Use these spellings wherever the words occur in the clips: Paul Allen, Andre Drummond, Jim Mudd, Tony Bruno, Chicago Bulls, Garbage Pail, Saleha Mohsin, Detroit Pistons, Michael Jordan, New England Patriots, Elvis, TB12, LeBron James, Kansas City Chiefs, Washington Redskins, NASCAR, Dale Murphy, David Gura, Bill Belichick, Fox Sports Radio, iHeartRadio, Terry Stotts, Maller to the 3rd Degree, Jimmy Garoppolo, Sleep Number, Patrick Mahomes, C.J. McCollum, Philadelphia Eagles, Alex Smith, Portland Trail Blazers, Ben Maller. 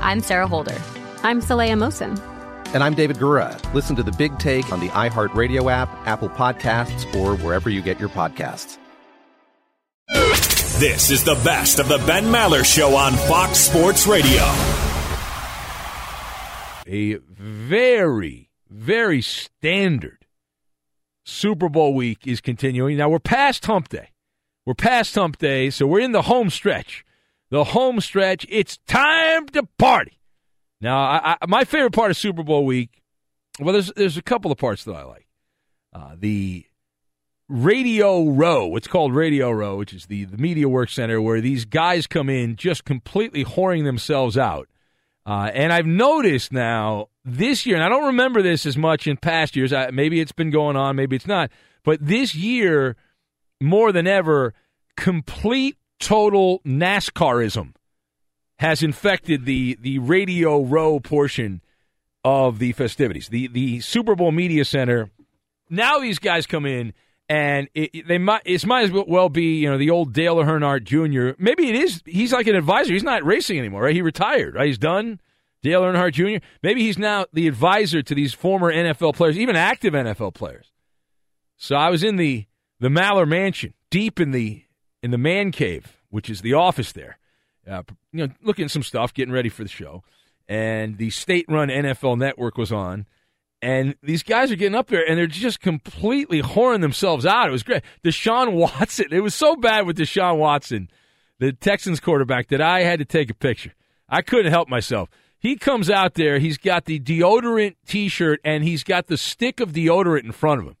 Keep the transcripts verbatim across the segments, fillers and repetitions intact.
I'm Sarah Holder. I'm Saleha Mohsin. And I'm David Gura. Listen to The Big Take on the iHeartRadio app, Apple Podcasts, or wherever you get your podcasts. This is the best of the Ben Maller Show on Fox Sports Radio. A very, very standard Super Bowl week is continuing. Now, we're past hump day. We're past hump day, so we're in the home stretch. The home stretch, it's time to party. Now, I, I, my favorite part of Super Bowl week, well, there's there's a couple of parts that I like. Uh, the Radio Row, it's called Radio Row, which is the, the Media Work Center, where these guys come in just completely whoring themselves out. Uh, and I've noticed now this year, and I don't remember this as much in past years. I, maybe it's been going on, maybe it's not. But this year, more than ever, complete, total NASCARism has infected the, the Radio Row portion of the festivities. The the Super Bowl Media Center, now these guys come in, and it, they might it might as well be, you know, the old Dale Earnhardt Junior Maybe it is. He's like an advisor. He's not racing anymore, right? He retired, right? He's done. Dale Earnhardt Junior Maybe he's now the advisor to these former N F L players, even active N F L players. So I was in the, the Maller Mansion, deep in the in the man cave, which is the office there, uh, you know, looking at some stuff, getting ready for the show. And the state-run N F L network was on. And these guys are getting up there, and they're just completely whoring themselves out. It was great. Deshaun Watson. It was so bad with Deshaun Watson, the Texans quarterback, that I had to take a picture. I couldn't help myself. He comes out there. He's got the deodorant T-shirt, and he's got the stick of deodorant in front of him.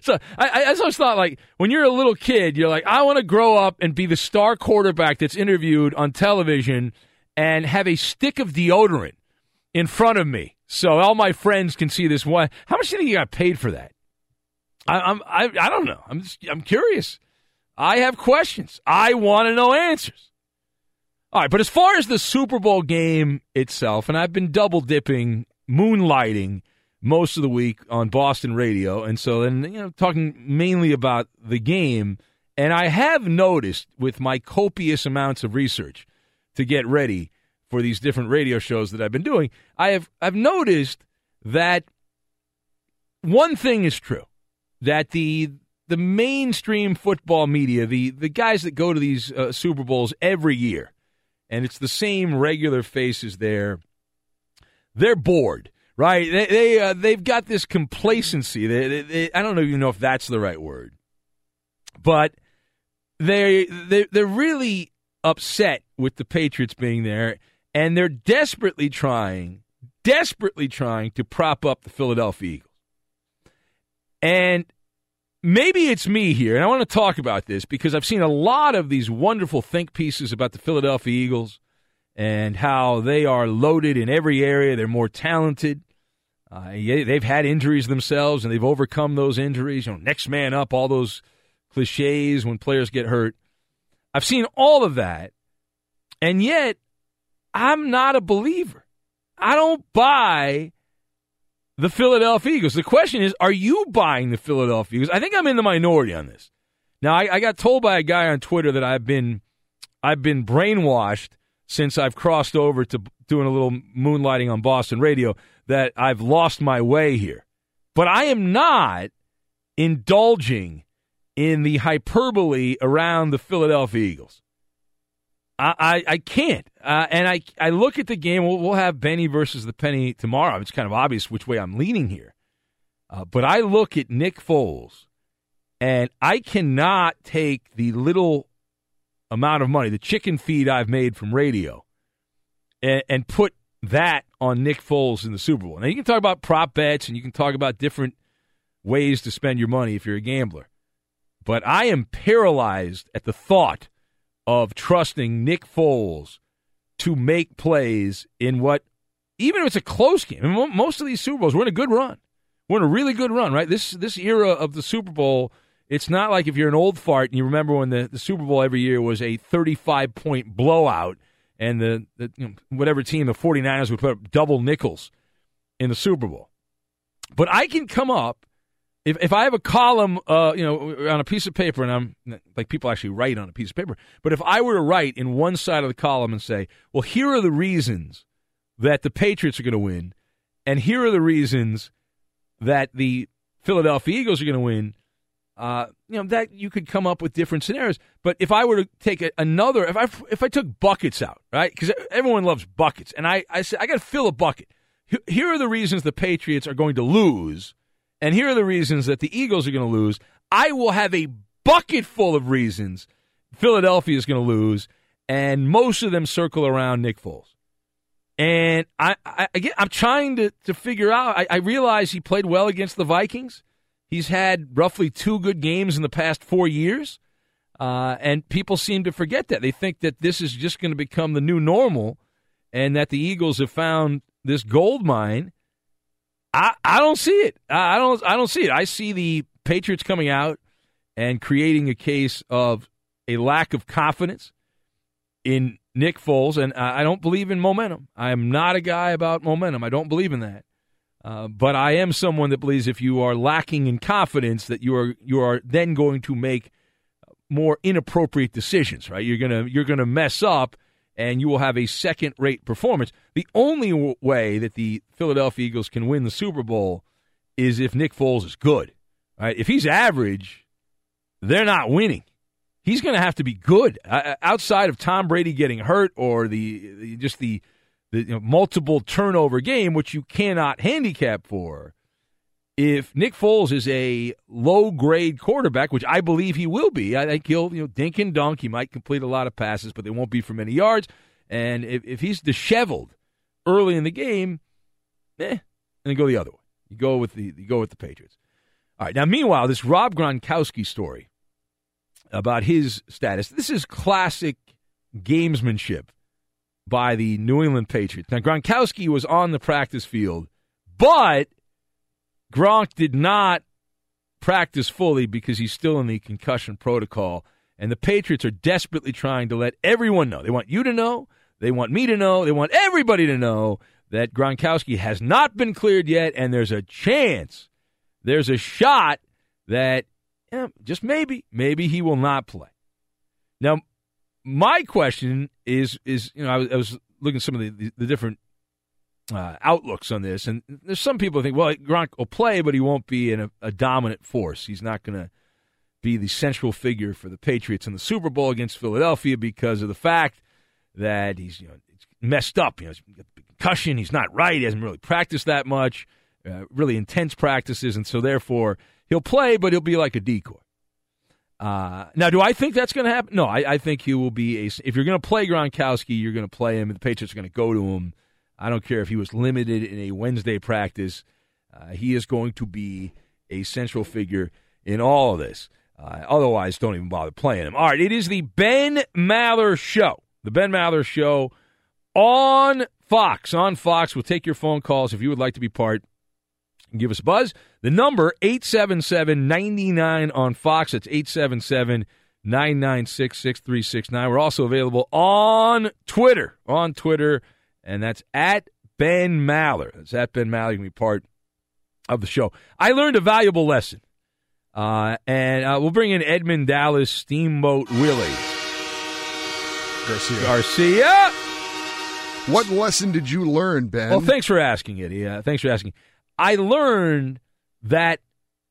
So I, I always thought, like, when you're a little kid, you're like, I want to grow up and be the star quarterback that's interviewed on television and have a stick of deodorant in front of me so all my friends can see this one. How much do you think you got paid for that? I, I'm I I don't know. I'm just, I'm curious. I have questions. I want to know answers. All right, but as far as the Super Bowl game itself, and I've been double dipping, moonlighting most of the week on Boston radio, and so then, you know, talking mainly about the game. And I have noticed with my copious amounts of research to get ready for these different radio shows that I've been doing, I have I've noticed that one thing is true, that the the mainstream football media, the, the guys that go to these uh, Super Bowls every year, and it's the same regular faces there, they're bored, right? They, they, uh, they've got this complacency. They, they, they, I don't even know if that's the right word. But they, they, they're really upset with the Patriots being there, and they're desperately trying, desperately trying to prop up the Philadelphia Eagles. And maybe it's me here, and I want to talk about this because I've seen a lot of these wonderful think pieces about the Philadelphia Eagles and how they are loaded in every area. They're more talented. Uh, they've had injuries themselves, and they've overcome those injuries. You know, next man up, all those cliches when players get hurt. I've seen all of that, and yet I'm not a believer. I don't buy the Philadelphia Eagles. The question is, are you buying the Philadelphia Eagles? I think I'm in the minority on this. Now, I, I got told by a guy on Twitter that I've been I've been brainwashed since I've crossed over to doing a little moonlighting on Boston radio, that I've lost my way here. But I am not indulging in the hyperbole around the Philadelphia Eagles. I I, I can't. Uh, and I I look at the game. We'll, we'll have Benny versus the Penny tomorrow. It's kind of obvious which way I'm leaning here. Uh, but I look at Nick Foles, and I cannot take the little amount of money, the chicken feed I've made from radio, and, and put that on Nick Foles in the Super Bowl. Now, you can talk about prop bets, and you can talk about different ways to spend your money if you're a gambler. But I am paralyzed at the thought of trusting Nick Foles to make plays in what, even if it's a close game, I mean, most of these Super Bowls, we're in a good run. We're in a really good run, right? This this era of the Super Bowl, it's not like if you're an old fart and you remember when the, the Super Bowl every year was a thirty-five point blowout and the, the you know, whatever team, the forty-niners, would put up double nickels in the Super Bowl. But I can come up. If if I have a column, uh, you know, on a piece of paper, and I'm like, people actually write on a piece of paper, but if I were to write in one side of the column and say, well, here are the reasons that the Patriots are going to win, and here are the reasons that the Philadelphia Eagles are going to win, uh, you know, that you could come up with different scenarios. But if I were to take a, another, if I if I took buckets out, right? Because everyone loves buckets, and I I said I got to fill a bucket. Here are the reasons the Patriots are going to lose. And here are the reasons that the Eagles are going to lose. I will have a bucket full of reasons Philadelphia is going to lose, and most of them circle around Nick Foles. And I, I, again, I'm trying to, to figure out. I, I realize he played well against the Vikings. He's had roughly two good games in the past four years, uh, and people seem to forget that. They think that this is just going to become the new normal and that the Eagles have found this gold mine. I, I don't see it. I don't I don't see it. I see the Patriots coming out and creating a case of a lack of confidence in Nick Foles, and I don't believe in momentum. I am not a guy about momentum. I don't believe in that. Uh, but I am someone that believes if you are lacking in confidence, that you are you are then going to make more inappropriate decisions, right? You're gonna you're gonna mess up, and you will have a second-rate performance. The only w- way that the Philadelphia Eagles can win the Super Bowl is if Nick Foles is good. Right? If he's average, they're not winning. He's going to have to be good. I- outside of Tom Brady getting hurt or the, the just the, the you know, multiple turnover game, which you cannot handicap for, if Nick Foles is a low-grade quarterback, which I believe he will be, I think he'll you know dink and dunk. He might complete a lot of passes, but they won't be for many yards. And if, if he's disheveled early in the game, eh, and then go the other way. You go with the you go with the Patriots. All right. Now, meanwhile, this Rob Gronkowski story about his status. This is classic gamesmanship by the New England Patriots. Now, Gronkowski was on the practice field, but Gronk did not practice fully because he's still in the concussion protocol, and the Patriots are desperately trying to let everyone know. They want you to know. They want me to know. They want everybody to know that Gronkowski has not been cleared yet, and there's a chance, there's a shot that you know, just maybe, maybe he will not play. Now, my question is, is you know, I was, I was looking at some of the, the, the different uh, outlooks on this, and there's some people who think, well, Gronk will play, but he won't be in a, a dominant force. He's not going to be the central figure for the Patriots in the Super Bowl against Philadelphia because of the fact that he's you know messed up. You know, he's got a concussion. He's not right. He hasn't really practiced that much, uh, really intense practices, and so therefore he'll play, but he'll be like a decoy. Uh, now, do I think that's going to happen? No, I, I think he will be a. If you're going to play Gronkowski, you're going to play him, and the Patriots are going to go to him. I don't care if he was limited in a Wednesday practice. Uh, he is going to be a central figure in all of this. Uh, otherwise, don't even bother playing him. All right, it is the Ben Maller Show. The Ben Maller Show on Fox. On Fox, we'll take your phone calls if you would like to be part. Give us a buzz. The number, eight seven seven, nine nine on Fox. It's eight seven seven, nine nine six, six three six nine. We're also available on Twitter. On Twitter, and that's at Ben Maller. That's at Ben Maller. You can be part of the show. I learned a valuable lesson. Uh, and uh, we'll bring in Edmund Dallas Steamboat Willie. Garcia. Garcia! What lesson did you learn, Ben? Well, thanks for asking, Eddie. Uh, thanks for asking. I learned that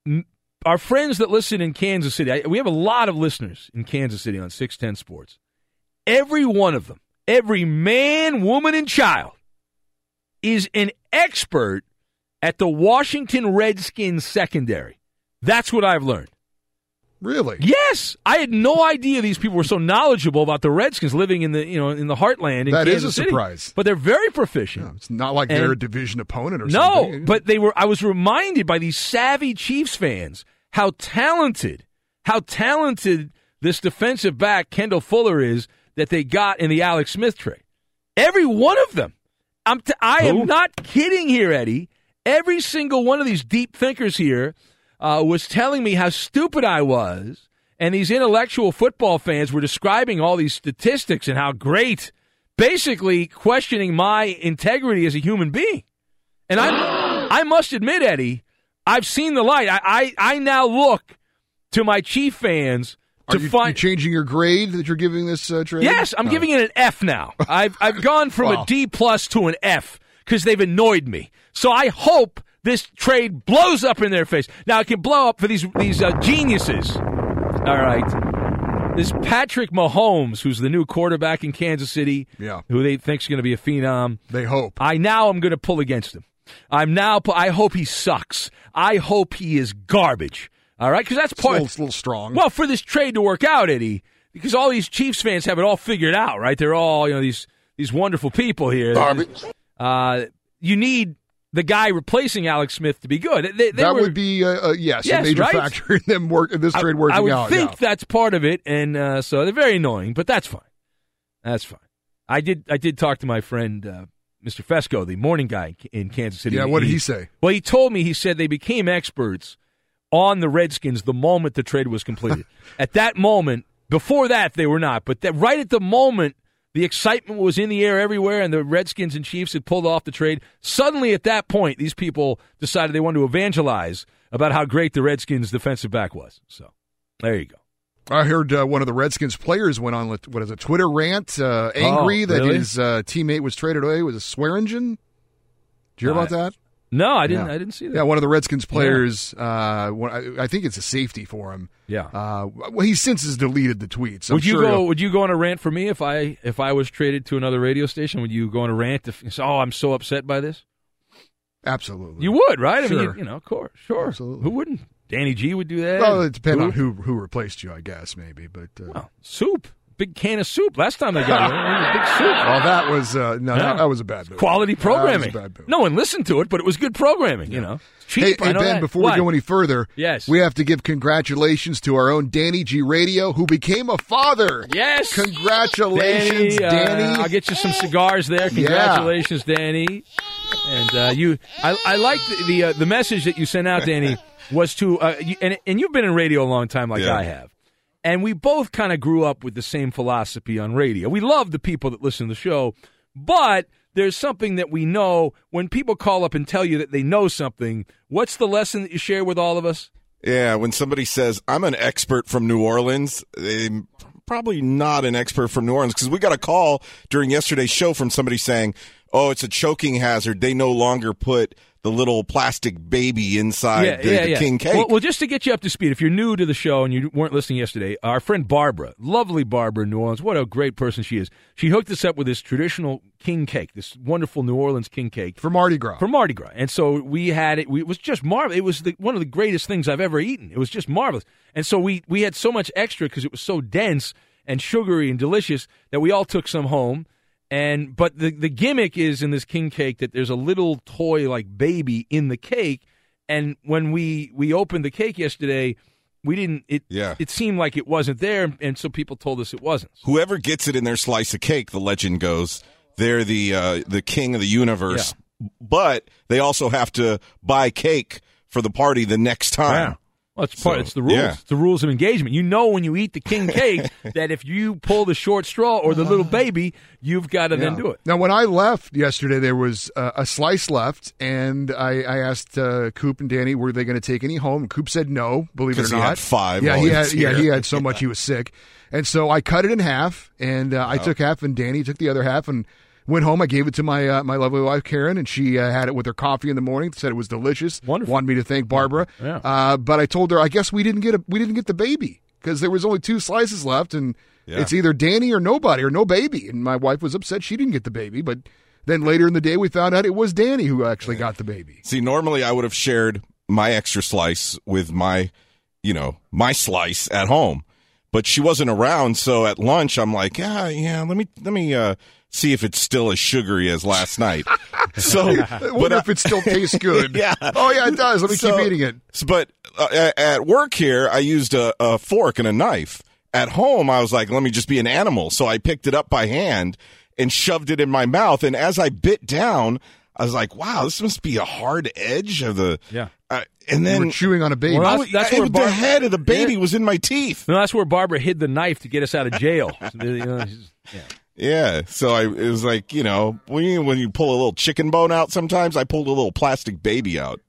m- our friends that listen in Kansas City, I, we have a lot of listeners in Kansas City on six ten Sports. Every one of them, every man, woman, and child is an expert at the Washington Redskins secondary. That's what I've learned. Really? Yes. I had no idea these people were so knowledgeable about the Redskins living in the you know in the heartland in Kansas City. That is a surprise. But they're very proficient. Yeah, it's not like and, they're a division opponent or no, something. No, but they were. I was reminded by these savvy Chiefs fans how talented, how talented this defensive back Kendall Fuller is that they got in the Alex Smith trade. Every one of them. I'm t- I am not kidding here, Eddie. Every single one of these deep thinkers here. Uh, was telling me how stupid I was, and these intellectual football fans were describing all these statistics and how great, basically questioning my integrity as a human being. And I I must admit, Eddie, I've seen the light. I, I, I now look to my Chief fans to Are you, find... Are you changing your grade that you're giving this uh, trade? Yes, I'm oh. giving it an F now. I've, I've gone from wow. a D plus to an F because they've annoyed me. So I hope this trade blows up in their face. Now, it can blow up for these these uh, geniuses. All right. This Patrick Mahomes, who's the new quarterback in Kansas City, yeah. who they think is going to be a phenom. They hope. I now am going to pull against him. I'm now. I hope he sucks. I hope he is garbage. All right? Because that's it's part. A little, it's a little strong. Well, for this trade to work out, Eddie, because all these Chiefs fans have it all figured out, right? They're all, you know, these these wonderful people here. Garbage. Uh, you need the guy replacing Alex Smith to be good. They, they that were, would be, uh, uh, yes, yes, a major right? factor in them work, in this I, trade working out. I would out, think yeah. that's part of it, and uh, so they're very annoying, but that's fine. That's fine. I did I did talk to my friend, uh, Mister Fesco, the morning guy in Kansas City. Yeah, what did he, he say? Well, he told me, he said they became experts on the Redskins the moment the trade was completed. At that moment, before that, they were not, but that, right at the moment, the excitement was in the air everywhere, and the Redskins and Chiefs had pulled off the trade. Suddenly, at that point, these people decided they wanted to evangelize about how great the Redskins' defensive back was. So, there you go. I heard uh, one of the Redskins players went on what is a Twitter rant, uh, angry oh, really? that his uh, teammate was traded away. Was it Swearingen? Did you hear uh, about that? No, I didn't. Yeah. I didn't see that. Yeah, one of the Redskins players. Yeah. Uh, I think it's a safety for him. Yeah. Uh, well, he since has deleted the tweets. I'm would you sure go? He'll... Would you go on a rant for me if I if I was traded to another radio station? Would you go on a rant? If, oh, I'm so upset by this. Absolutely. You would, right? Sure. I mean, you, you know, of course, sure. Absolutely. Who wouldn't? Danny G would do that. Well, it depends on who who replaced you, I guess, maybe. But uh... well, soup. Big can of soup. Last time they got it, it was big soup. Well, that was uh, no, no. That, that was a bad move. Quality programming. That was a bad move. No one listened to it, but it was good programming. Yeah. You know, cheap. Hey, hey know Ben, that. before what? we go any further, yes, we have to give congratulations to our own Danny G Radio, who became a father. Yes, congratulations, Danny. Uh, Danny. I'll get you some cigars there. Congratulations, yeah. Danny. And uh, you, I, I like the the, uh, the message that you sent out, Danny, was to uh, you, and and you've been in radio a long time, like yeah. I have. And we both kind of grew up with the same philosophy on radio. We love the people that listen to the show, but there's something that we know. When people call up and tell you that they know something, what's the lesson that you share with all of us? Yeah, when somebody says, I'm an expert from New Orleans, they probably not an expert from New Orleans, because we got a call during yesterday's show from somebody saying, oh, it's a choking hazard. They no longer put the little plastic baby inside yeah, the, yeah, the yeah. king cake. Well, well, just to get you up to speed, if you're new to the show and you weren't listening yesterday, our friend Barbara, lovely Barbara in New Orleans, what a great person she is. She hooked us up with this traditional king cake, this wonderful New Orleans king cake. For Mardi Gras. For Mardi Gras. And so we had it. We, it was just marvelous. It was the, one of the greatest things I've ever eaten. It was just marvelous. And so we, we had so much extra because it was so dense and sugary and delicious that we all took some home. And but the the gimmick is in this king cake that there's a little toy like baby in the cake, and when we, we opened the cake yesterday, we didn't it yeah. it seemed like it wasn't there, and so people told us it wasn't. Whoever gets it in their slice of cake, the legend goes, they're the uh, the king of the universe. Yeah. But they also have to buy cake for the party the next time. Wow. Well, it's part. So, it's the rules. Yeah. It's the rules of engagement. You know, when you eat the king cake, that if you pull the short straw or the little baby, you've got to yeah. then do it. Now, when I left yesterday, there was uh, a slice left, and I, I asked uh, Coop and Danny, were they going to take any home? And Coop said no. Believe it or not, he had five. Yeah, he had. Yeah, he had so much he was sick, and so I cut it in half, and uh, wow. I took half, and Danny took the other half, and went home. I gave it to my uh, my lovely wife, Karen, and she uh, had it with her coffee in the morning. Said it was delicious. Wonderful. Wanted me to thank Barbara. Yeah. Uh, but I told her, I guess we didn't get a, we didn't get the baby because there was only two slices left, and yeah. it's either Danny or nobody or no baby. And my wife was upset she didn't get the baby, but then later in the day we found out it was Danny who actually got the baby. See, normally I would have shared my extra slice with my, you know, my slice at home, but she wasn't around. So at lunch I'm like, yeah, yeah, let me let me. Uh, see if it's still as sugary as last night. So, I wonder if it still tastes good. Yeah. Oh, yeah, it does. Let me so, keep eating it. But uh, at work here, I used a, a fork and a knife. At home, I was like, let me just be an animal. So I picked it up by hand and shoved it in my mouth. And as I bit down, I was like, wow, this must be a hard edge of the... Yeah. Uh, and then you were chewing on a baby. Well, that's, that's I, where Barbara, the head of the baby yeah. was in my teeth. No, that's where Barbara hid the knife to get us out of jail. You know, yeah. Yeah, so I it was like, you know, when you, when you pull a little chicken bone out sometimes, I pulled a little plastic baby out.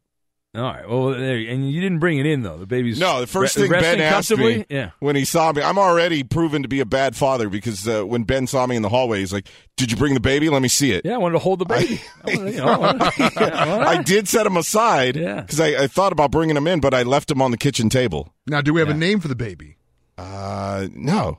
All right, well, there you, and you didn't bring it in, though. The baby's No, the first re- thing Ben asked comfortably? me yeah. when he saw me, I'm already proven to be a bad father because uh, when Ben saw me in the hallway, he's like, did you bring the baby? Let me see it. Yeah, I wanted to hold the baby. I, I, wanted, you know, I, wanted, yeah, I did set him aside because yeah. I, I thought about bringing him in, but I left him on the kitchen table. Now, do we have yeah. a name for the baby? Uh, no.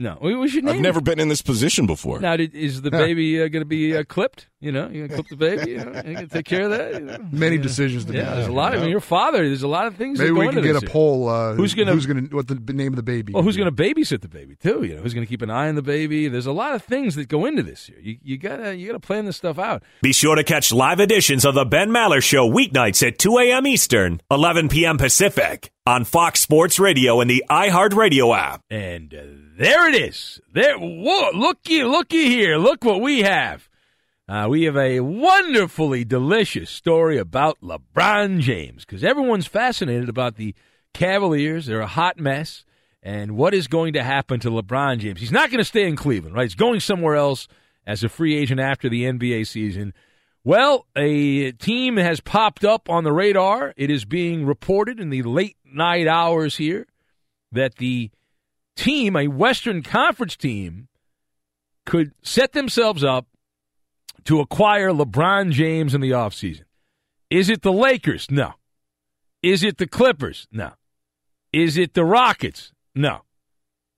No, we should name I've never it. been in this position before. Now, did, is the baby uh, going to be uh, clipped? You know, you going to clip the baby? You know, you going to take care of that? You know? Many yeah. decisions to yeah, make. Yeah, there's a lot. You know? I mean, your father, there's a lot of things Maybe that go into this. Maybe we can get a poll. Uh, who's going to, who's going to, what the name of the baby? Well, who's going to babysit the baby, too? You know, who's going to keep an eye on the baby? There's a lot of things that go into this here. You, you got to you gotta plan this stuff out. Be sure to catch live editions of The Ben Maller Show weeknights at two a.m. Eastern, eleven p.m. Pacific, on Fox Sports Radio and the iHeartRadio app. And uh, there it is. There, whoa, looky, looky here. Look what we have. Uh, we have a wonderfully delicious story about LeBron James because everyone's fascinated about the Cavaliers. They're a hot mess. And what is going to happen to LeBron James? He's not going to stay in Cleveland, right? He's going somewhere else as a free agent after the N B A season. Well, a team has popped up on the radar. It is being reported in the late night hours here that the team, a Western Conference team, could set themselves up to acquire LeBron James in the offseason. Is it the Lakers? No. Is it the Clippers? No. Is it the Rockets? No.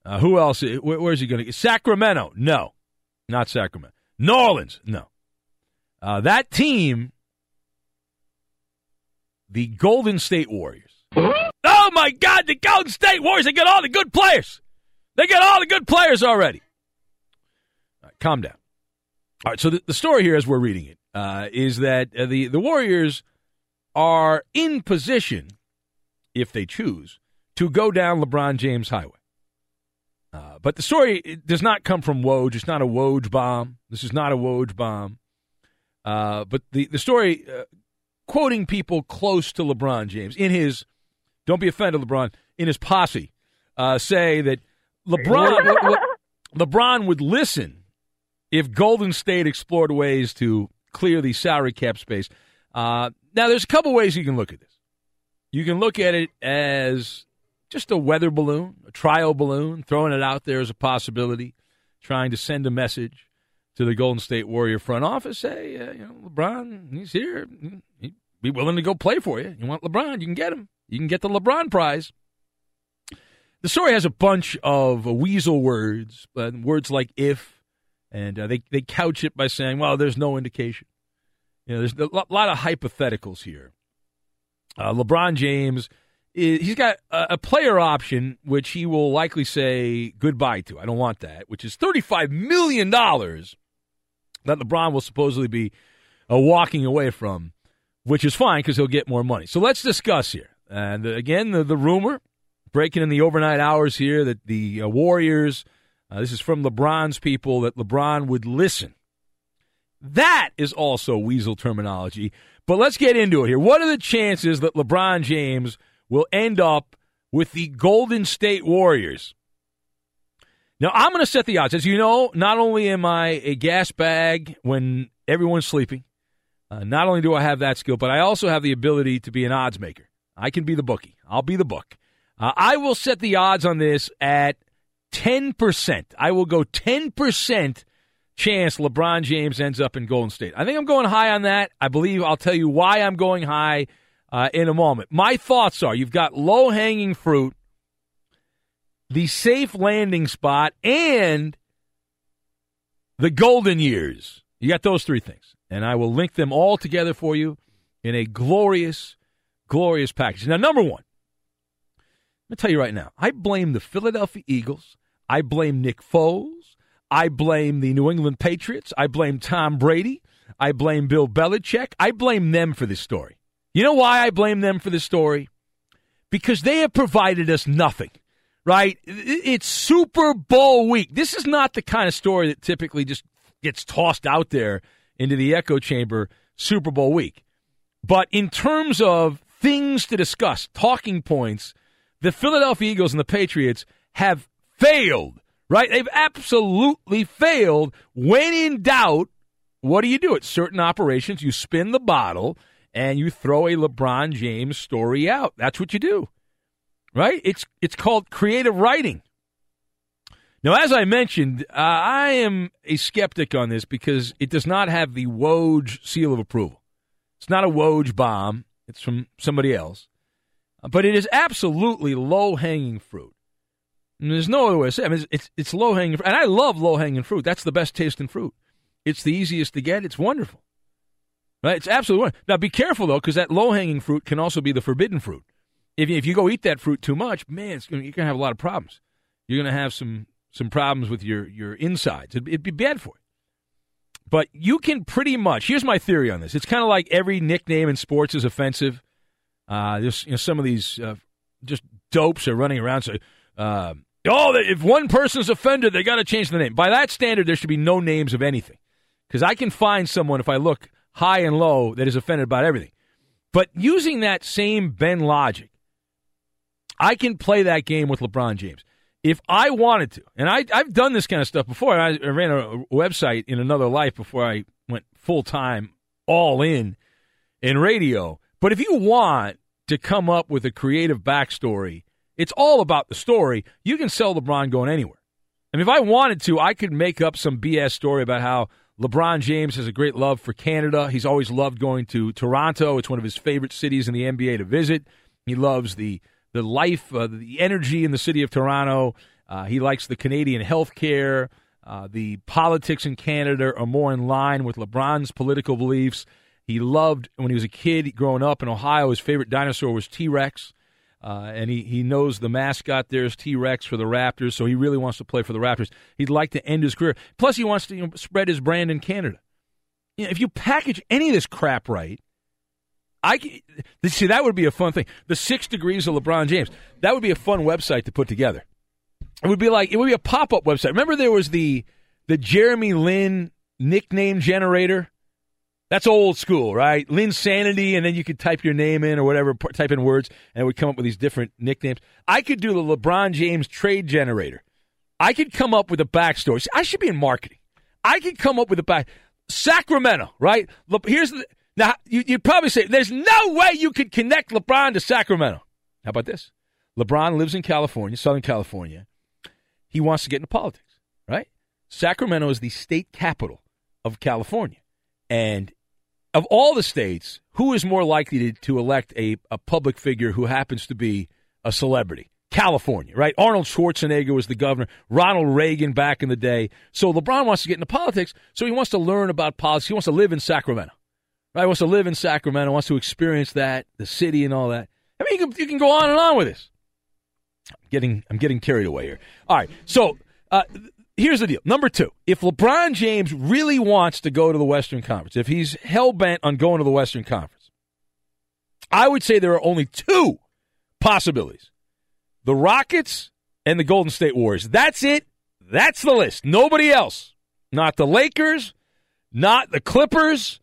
Uh, who else? Where, where is he going to get? Sacramento? No. Not Sacramento. New Orleans? No. Uh, that team, the Golden State Warriors. Oh, my God, the Golden State Warriors, they got all the good players. They got all the good players already. All right, calm down. All right, so the, the story here as we're reading it uh, is that uh, the, the Warriors are in position, if they choose, to go down LeBron James Highway. Uh, but the story it does not come from Woj. It's not a Woj bomb. This is not a Woj bomb. Uh, but the, the story, uh, quoting people close to LeBron James, in his, don't be offended, LeBron, in his posse, uh, say that LeBron, Le, Le, LeBron would listen if Golden State explored ways to clear the salary cap space. Uh, now, there's a couple ways you can look at this. You can look at it as just a weather balloon, a trial balloon, throwing it out there as a possibility, trying to send a message to the Golden State Warrior front office. Hey, uh, you know, LeBron, he's here. He'd be willing to go play for you. You want LeBron, you can get him. You can get the LeBron prize. The story has a bunch of weasel words, uh, words like if, and uh, they, they couch it by saying, well, there's no indication. You know, there's a lot of hypotheticals here. Uh, LeBron James, is, he's got a, a player option, which he will likely say goodbye to. I don't want that, which is thirty-five million dollars that LeBron will supposedly be uh, walking away from, which is fine because he'll get more money. So let's discuss here. And again, the, the rumor breaking in the overnight hours here that the uh, Warriors, uh, this is from LeBron's people, that LeBron would listen. That is also weasel terminology. But let's get into it here. What are the chances that LeBron James will end up with the Golden State Warriors? Now, I'm going to set the odds. As you know, not only am I a gas bag when everyone's sleeping, uh, not only do I have that skill, but I also have the ability to be an odds maker. I can be the bookie. I'll be the book. Uh, I will set the odds on this at ten percent. I will go ten percent chance LeBron James ends up in Golden State. I think I'm going high on that. I believe I'll tell you why I'm going high uh, in a moment. My thoughts are you've got low-hanging fruit, the safe landing spot, and the golden years. You got those three things. And I will link them all together for you in a glorious, glorious package. Now, number one, let me tell you right now, I blame the Philadelphia Eagles. I blame Nick Foles. I blame the New England Patriots. I blame Tom Brady. I blame Bill Belichick. I blame them for this story. You know why I blame them for this story? Because they have provided us nothing, right? It's Super Bowl week. This is not the kind of story that typically just gets tossed out there into the echo chamber Super Bowl week. But in terms of things to discuss, talking points, the Philadelphia Eagles and the Patriots have failed. Right? They've absolutely failed. When in doubt, what do you do? At certain operations, you spin the bottle and you throw a LeBron James story out. That's what you do. Right? It's it's called creative writing. Now, as I mentioned, uh, I am a skeptic on this because it does not have the Woj seal of approval. It's not a Woj bomb. It's from somebody else. But it is absolutely low-hanging fruit. And there's no other way to say it. I mean, it's, it's low-hanging fruit. And I love low-hanging fruit. That's the best tasting fruit. It's the easiest to get. It's wonderful. Right? It's absolutely wonderful. Now, be careful, though, because that low-hanging fruit can also be the forbidden fruit. If you, if you go eat that fruit too much, man, it's gonna, you're going to have a lot of problems. You're going to have some some problems with your, your insides. It'd, it'd be bad for you. But you can pretty much – here's my theory on this. It's kind of like every nickname in sports is offensive. Uh, there's, you know, some of these uh, just dopes are running around. So, uh, oh, if one person's offended, they got to change the name. By that standard, there should be no names of anything, because I can find someone if I look high and low that is offended about everything. But using that same Ben logic, I can play that game with LeBron James if I wanted to. And I, I've done this kind of stuff before. I, I ran a website in another life before I went full time, all in, in radio. But if you want to come up with a creative backstory, it's all about the story. You can sell LeBron going anywhere. I mean, if I wanted to, I could make up some B S story about how LeBron James has a great love for Canada. He's always loved going to Toronto. It's one of his favorite cities in the N B A to visit. He loves the the life, uh, the energy in the city of Toronto. Uh, he likes the Canadian health care. Uh, the politics in Canada are more in line with LeBron's political beliefs. He loved, when he was a kid growing up in Ohio, his favorite dinosaur was T-Rex, uh, and he, he knows the mascot there is T-Rex for the Raptors, so he really wants to play for the Raptors. He'd like to end his career. Plus, he wants to, you know, spread his brand in Canada. You know, if you package any of this crap right, I can, see, that would be a fun thing. The Six Degrees of LeBron James. That would be a fun website to put together. It would be like, it would be a pop-up website. Remember there was the the Jeremy Lin nickname generator? That's old school, right? Linsanity, and then you could type your name in or whatever, type in words, and it would come up with these different nicknames. I could do the LeBron James trade generator. I could come up with a backstory. See, I should be in marketing. I can come up with a back. Sacramento, right? Look, here's the, now, you, you'd probably say, there's no way you could connect LeBron to Sacramento. How about this? LeBron lives in California, Southern California. He wants to get into politics, right? Sacramento is the state capital of California. And of all the states, who is more likely to, to elect a, a public figure who happens to be a celebrity? California, right? Arnold Schwarzenegger was the governor, Ronald Reagan back in the day. So LeBron wants to get into politics, so he wants to learn about politics. He wants to live in Sacramento, right? He wants to live in Sacramento, wants to experience that, the city and all that. I mean, you can, you can go on and on with this. I'm getting, I'm getting carried away here. All right, so uh, here's the deal. Number two, if LeBron James really wants to go to the Western Conference, if he's hell-bent on going to the Western Conference, I would say there are only two possibilities. The Rockets and the Golden State Warriors. That's it. That's the list. Nobody else. Not the Lakers, not the Clippers,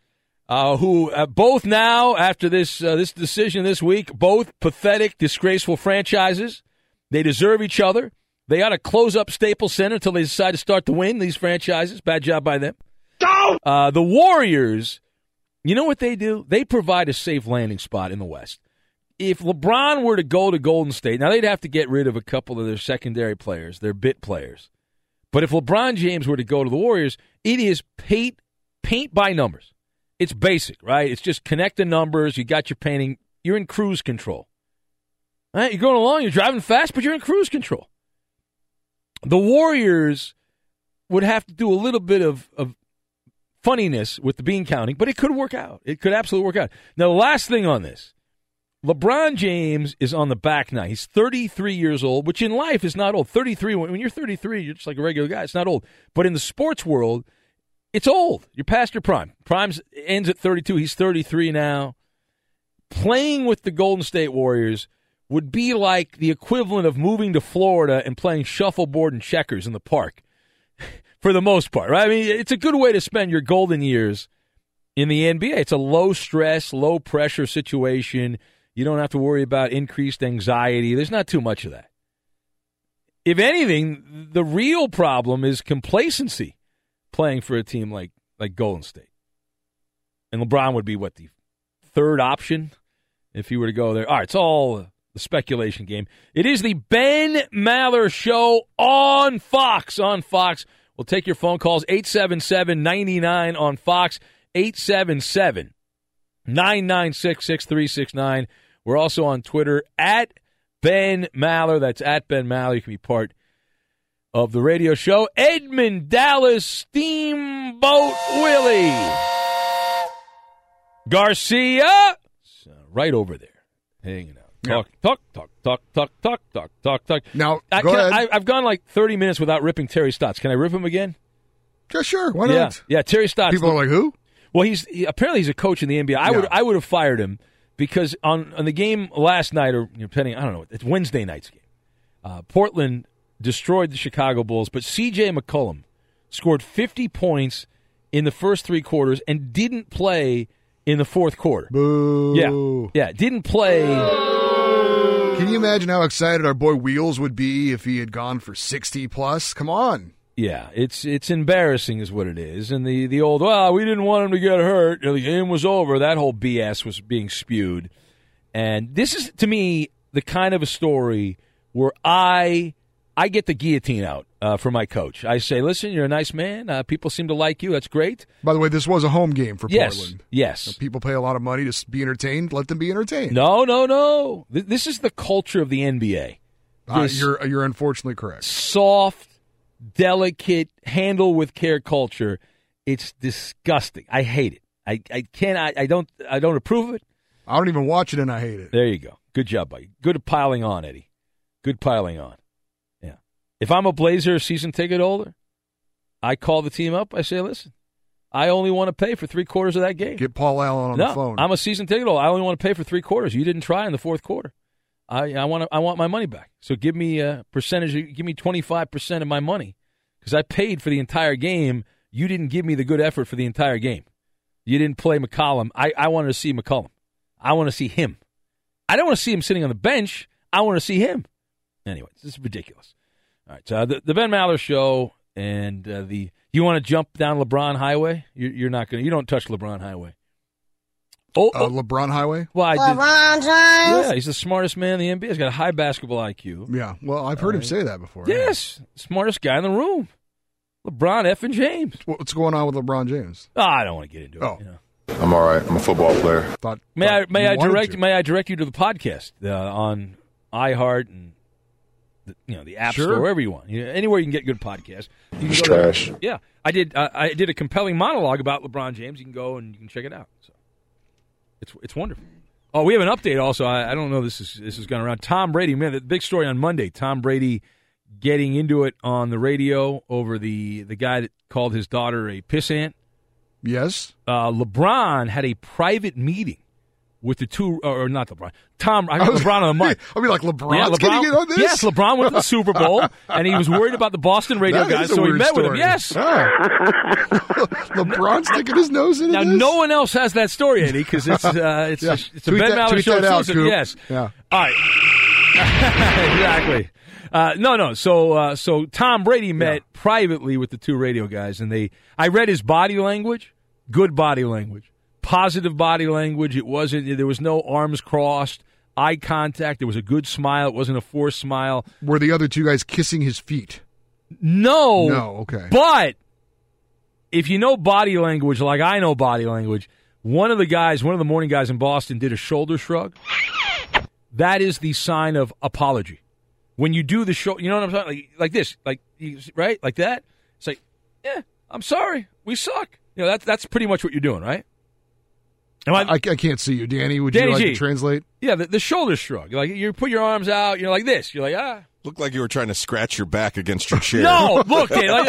uh, who uh, both now, after this uh, this decision this week, both pathetic, disgraceful franchises. They deserve each other. They ought to close up Staples Center until they decide to start to win, these franchises. Bad job by them. Uh, the Warriors, you know what they do? They provide a safe landing spot in the West. If LeBron were to go to Golden State, now they'd have to get rid of a couple of their secondary players, their bit players. But if LeBron James were to go to the Warriors, it is paint paint by numbers. It's basic, right? It's just connect the numbers. You got your painting. You're in cruise control. All right, you're going along. You're driving fast, but you're in cruise control. The Warriors would have to do a little bit of, of funniness with the bean counting, but it could work out. It could absolutely work out. Now, the last thing on this. LeBron James is on the back now. He's thirty-three years old, which in life is not old. thirty-three, when you're thirty-three, you're just like a regular guy. It's not old. But in the sports world, it's old. You're past your prime. Prime ends at thirty-two. He's thirty-three now. Playing with the Golden State Warriors would be like the equivalent of moving to Florida and playing shuffleboard and checkers in the park for the most part, right? I mean, it's a good way to spend your golden years in the N B A. It's a low-stress, low-pressure situation. You don't have to worry about increased anxiety. There's not too much of that. If anything, the real problem is complacency playing for a team like, like Golden State. And LeBron would be, what, the third option if he were to go there? All right, it's all the speculation game. It is the Ben Maller Show on Fox. On Fox. We'll take your phone calls, eight seven seven, nine nine on Fox, eight seven seven, nine nine six, six three six nine. We're also on Twitter, at Ben Maller. That's at Ben Maller. You can be part of the radio show. Edmund Dallas Steamboat Willie Garcia. Uh, right over there, hanging out. Talk, yeah. talk, talk, talk, talk, talk, talk, talk, talk. Now, I, go ahead. I, I've gone like thirty minutes without ripping Terry Stotts. Can I rip him again? Yeah, sure. Why yeah. not? Yeah, Terry Stotts. People the, are like, who? Well, he's he, apparently he's a coach in the N B A. I yeah. would I would have fired him. Because on, on the game last night, or depending, I don't know, it's Wednesday night's game, uh, Portland destroyed the Chicago Bulls, but C J. McCollum scored fifty points in the first three quarters and didn't play in the fourth quarter. Boo. Yeah, yeah, didn't play. Can you imagine how excited our boy Wheels would be if he had gone for sixty plus? Come on. Yeah, it's it's embarrassing is what it is. And the, the old, well, we didn't want him to get hurt. The game was over. That whole B S was being spewed. And this is, to me, the kind of a story where I I get the guillotine out uh, for my coach. I say, listen, you're a nice man. Uh, people seem to like you. That's great. By the way, this was a home game for yes, Portland. Yes, yes. People pay a lot of money to be entertained. Let them be entertained. No, no, no. This is the culture of the N B A. Uh, you're, you're unfortunately correct. Soft, delicate, handle with care culture. It's disgusting. I hate it. I, I can't. I, I don't. I don't approve of it. I don't even watch it, and I hate it. There you go. Good job, buddy. Good piling on, Eddie. Good piling on. Yeah. If I'm a Blazer season ticket holder, I call the team up. I say, listen, I only want to pay for three quarters of that game. Get Paul Allen on no, the phone. I'm a season ticket holder. I only want to pay for three quarters. You didn't try in the fourth quarter. I, I want to, I want my money back. So give me a percentage. Give me twenty-five percent of my money because I paid for the entire game. You didn't give me the good effort for the entire game. You didn't play McCollum. I, I wanted to see McCollum. I want to see him. I don't want to see him sitting on the bench. I want to see him. Anyways, this is ridiculous. All right, so the, the Ben Maller Show and uh, the You want to jump down LeBron Highway? You, you're not going to. You don't touch LeBron Highway. Oh, uh, oh. LeBron Highway? Well, I LeBron did. James? Yeah, he's the smartest man in the N B A. He's got a high basketball I Q. Yeah, well, I've heard uh, him say that before. Yes, yeah. Smartest guy in the room. LeBron effing James. What's going on with LeBron James? Oh, I don't want to get into oh. it. You know. I'm all right. I'm a football player. Thought, may thought I may I direct you. may I direct you to the podcast uh, on iHeart and the, you know the App sure. Store, wherever you want, you know, anywhere you can get good podcasts. You can it's go trash. To, yeah, I did. I, I did a compelling monologue about LeBron James. You can go and you can check it out. So it's it's wonderful. Oh, we have an update also. I, I don't know. This is this is going around. Tom Brady, man, the big story on Monday. Tom Brady getting into it on the radio over the the guy that called his daughter a pissant. Yes. Uh, LeBron had a private meeting with the two, or not LeBron, Tom, I got LeBron on the mic. I'll be like, LeBron, yeah, LeBron can you get on this? Yes, LeBron went to the Super Bowl, and he was worried about the Boston radio that guys, so he met story. with him. Yes. Oh. LeBron's sticking his nose in this? Now, no one else has that story, Eddie, because it's, uh, it's, yeah. a, it's a Ben Maller show. Out, yes. Yeah. All right. Exactly. Uh, no, no. So, uh, so Tom Brady met yeah. privately with the two radio guys, and they. I read his body language. Good body language, positive body language. It wasn't. There was no arms crossed, eye contact. There was a good smile. It wasn't a forced smile. Were the other two guys kissing his feet? No. No. Okay. But if you know body language, like I know body language, one of the guys, one of the morning guys in Boston, did a shoulder shrug. That is the sign of apology. When you do the show, you know what I'm talking like, like this, like right, like that. It's like, yeah, I'm sorry, we suck. You know, that's that's pretty much what you're doing, right? Am I, I, I can't see you, Danny. Would Danny you like G. to translate? Yeah, the, the shoulder shrug. Like you put your arms out, you're like this. You're like ah. Looked like you were trying to scratch your back against your chair. No, look, Danny, like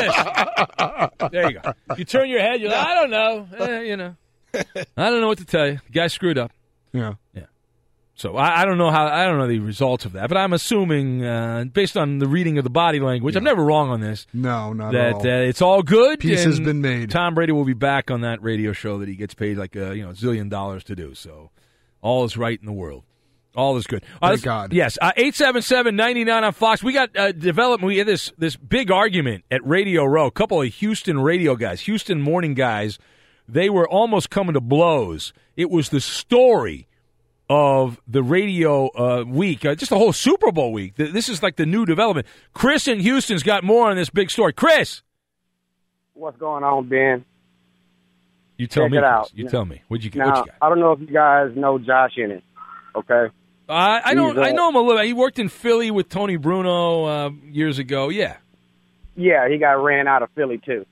this. There you go. You turn your head. You're like, I don't know. Eh, you know, I don't know what to tell you. The guy screwed up. Yeah. Yeah. So I, I don't know how I don't know the results of that, but I'm assuming uh, based on the reading of the body language, yeah. I'm never wrong on this. No, not that, at all. That uh, it's all good. Peace has been made. Tom Brady will be back on that radio show that he gets paid like a you know a zillion dollars to do. So all is right in the world. All is good. Uh, Thank God. Yes, uh, eight seven seven ninety nine on Fox. We got uh, development. We had this this big argument at Radio Row. A couple of Houston radio guys, Houston morning guys, they were almost coming to blows. It was the story of the radio uh, week, uh, just the whole Super Bowl week. This is like the new development. Chris in Houston's got more on this big story. Chris! What's going on, Ben? You tell Check me. It out. You now, tell me. What'd you get? Now, you got? I don't know if you guys know Josh Ennis, okay? Uh, I don't. I know him a little. He worked in Philly with Tony Bruno uh, years ago. Yeah. Yeah, he got ran out of Philly, too.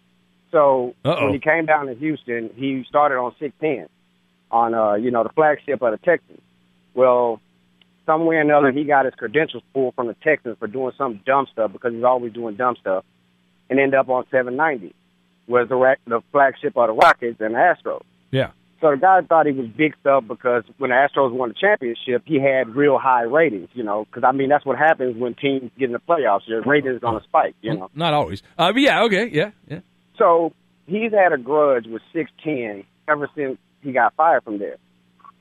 So Uh-oh. when he came down to Houston, he started on six ten on, uh, you know, the flagship of the Texans. Well, somewhere or another, he got his credentials pulled from the Texans for doing some dumb stuff because he's always doing dumb stuff, and ended up on seven ninety, was the, rack, the flagship of the Rockets and the Astros. Yeah. So the guy thought he was big stuff because when the Astros won the championship, he had real high ratings, you know, because, I mean, that's what happens when teams get in the playoffs. Your ratings are going to spike, you know. Not always. Uh, but yeah, okay, yeah, yeah. So he's had a grudge with six ten ever since he got fired from there.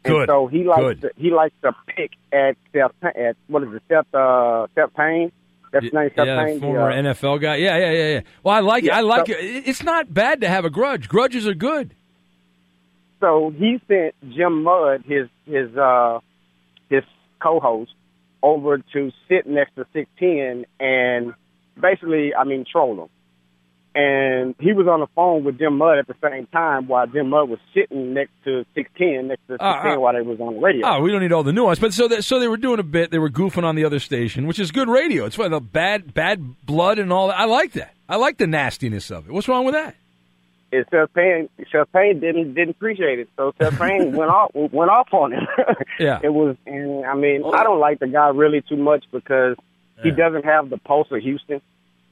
And Good. so he likes to, he likes to pick at Seth, at what is it, Seth uh, Seth Payne? That's yeah, name, Seth yeah, Payne. Former yeah. N F L guy. Yeah, yeah, yeah, yeah. Well, I like yeah, it. I like so, it. It's not bad to have a grudge. Grudges are good. So he sent Jim Mudd, his his uh, his co-host, over to sit next to six ten and basically, I mean, troll him. And he was on the phone with Jim Mudd at the same time while Jim Mudd was sitting next to six ten, next to six ten uh, while they was on the radio. Oh, we don't need all the nuance. But so that, so they were doing a bit. They were goofing on the other station, which is good radio. It's fun. The bad, bad blood and all that. I like that. I like the nastiness of it. What's wrong with that? It's Seth Payne. Seth Payne didn't didn't appreciate it, so Seth Payne went off went off on it. Yeah, it was. And I mean, I don't like the guy really too much because yeah. he doesn't have the pulse of Houston.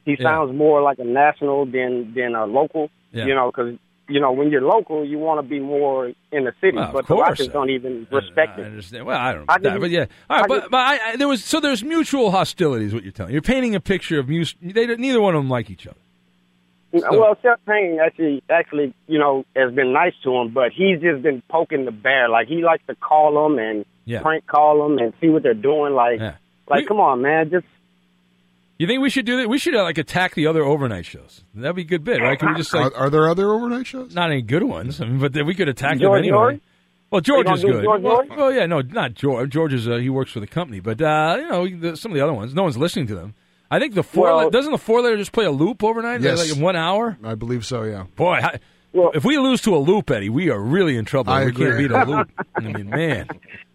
He sounds yeah. more like a national than, than a local, yeah. you know, because, you know, when you're local, you want to be more in the city. Well, but the Rockets don't even respect I, I understand. it. Well, I don't know I that, but yeah. All right, I but, but, but I, I, there was so there's mutual hostility is what you're telling me. You're painting a picture of mus- they neither one of them like each other. So. Well, Seth Payne actually, actually, you know, has been nice to him, but he's just been poking the bear. Like, he likes to call them and yeah. prank call them and see what they're doing. Like, yeah. like we, come on, man, just... You think we should do that? We should, uh, like, attack the other overnight shows. That'd be a good bit, right? Can we just like, are, are there other overnight shows? Not any good ones, I mean, but we could attack George, them anyway. George? Well, George is good. George, George? Well, well, yeah, no, not George. George is, uh, he works for the company. But, uh, you know, the, some of the other ones, no one's listening to them. I think the four, well, doesn't the four-letter just play a loop overnight? Yes. Like in one hour? I believe so, yeah. Boy, I, well, if we lose to a loop, Eddie, we are really in trouble. I we agree. Can't beat a loop. I mean, man.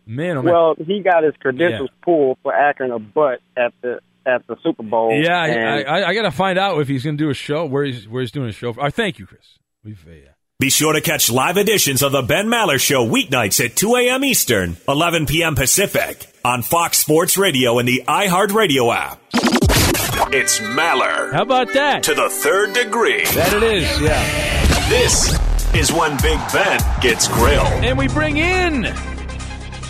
man oh, well, man. He got his credentials yeah. pulled for acting a butt at the at the Super Bowl. Yeah, and... I, I, I got to find out if he's going to do a show, where he's, where he's doing a show. Right, thank you, Chris. We've, uh, yeah. Be sure to catch live editions of The Ben Maller Show weeknights at two a.m. Eastern, eleven p.m. Pacific, on Fox Sports Radio and the iHeartRadio app. It's Maller. How about that? To the third degree. That it is, yeah. This is when Big Ben gets grilled. And we bring in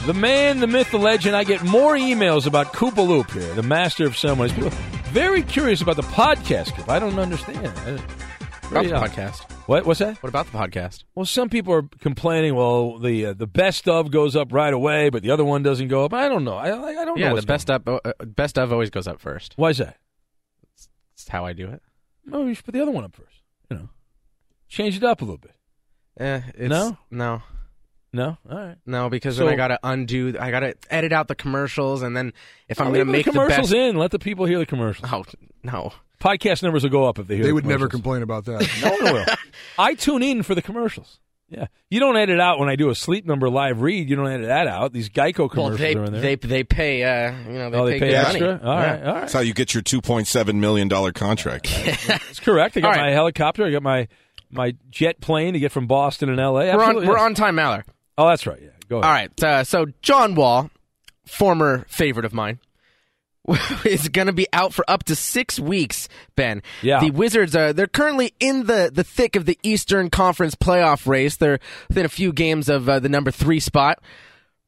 the man, the myth, the legend. I get more emails about Koopa Loop here, the master of ceremonies. People are very curious about the podcast, Kip. I don't understand. I, About the podcast. What? What's that? What about the podcast? Well, some people are complaining. Well, the uh, the best of goes up right away, but the other one doesn't go up. I don't know. I I don't yeah, know. Yeah, the best up uh, best of always goes up first. Why is that? It's, it's how I do it. No, you should put the other one up first. You know, change it up a little bit. Eh, it's, no, no, no. All right, no, because so, then I gotta undo. I gotta edit out the commercials, and then if I'm gonna make the commercials the best... in, let the people hear the commercials. Oh no. Podcast numbers will go up if they hear They would the never complain about that. No one will. I tune in for the commercials. Yeah. You don't edit out when I do a sleep number live read. You don't edit that out. These Geico commercials well, they, are in there. They, they pay, uh, you know, they, oh, they pay, pay extra? Money. All yeah. right, all right. That's how you get your two point seven million dollars contract. That's correct. I got right. my helicopter. I got my, my jet plane to get from Boston and L A. We're on, we're yes. on time, Maller. Oh, that's right. Yeah. Go ahead. All right. Uh, so John Wall, former favorite of mine, is going to be out for up to six weeks, Ben. Yeah. The Wizards, are, they're currently in the, the thick of the Eastern Conference playoff race. They're within a few games of uh, the number three spot.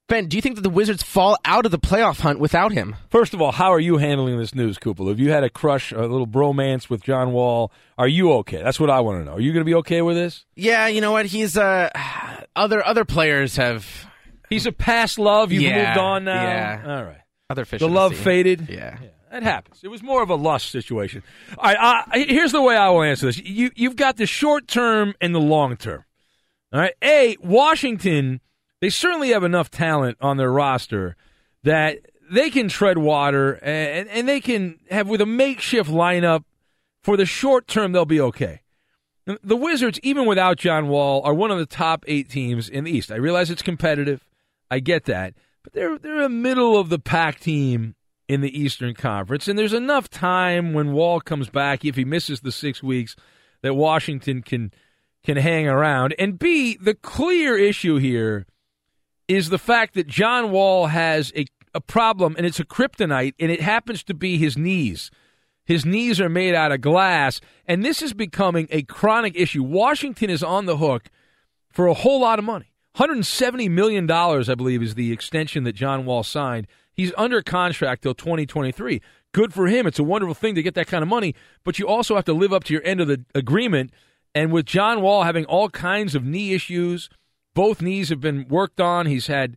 Ben, do you think that the Wizards fall out of the playoff hunt without him? First of all, how are you handling this news, Koopa? Have you had a crush, a little bromance with John Wall? Are you okay? That's what I want to know. Are you going to be okay with this? Yeah, you know what? He's uh, other, other players have... He's a past love. You've yeah, moved on now. Yeah. All right. Other fish the love sea. Faded. Yeah. yeah. That happens. It was more of a lust situation. All right, I, here's the way I will answer this. You, you've got the short term and the long term. All right. A, Washington, they certainly have enough talent on their roster that they can tread water and, and they can have with a makeshift lineup for the short term, they'll be okay. The Wizards, even without John Wall, are one of the top eight teams in the East. I realize it's competitive. I get that. But they're they're a middle-of-the-pack team in the Eastern Conference, and there's enough time when Wall comes back, if he misses the six weeks, that Washington can can hang around. And B, the clear issue here is the fact that John Wall has a, a problem, and it's a kryptonite, and it happens to be his knees. His knees are made out of glass, and this is becoming a chronic issue. Washington is on the hook for a whole lot of money. one hundred seventy million dollars, I believe, is the extension that John Wall signed. He's under contract till twenty twenty-three. Good for him. It's a wonderful thing to get that kind of money, but you also have to live up to your end of the agreement. And with John Wall having all kinds of knee issues, both knees have been worked on. He's had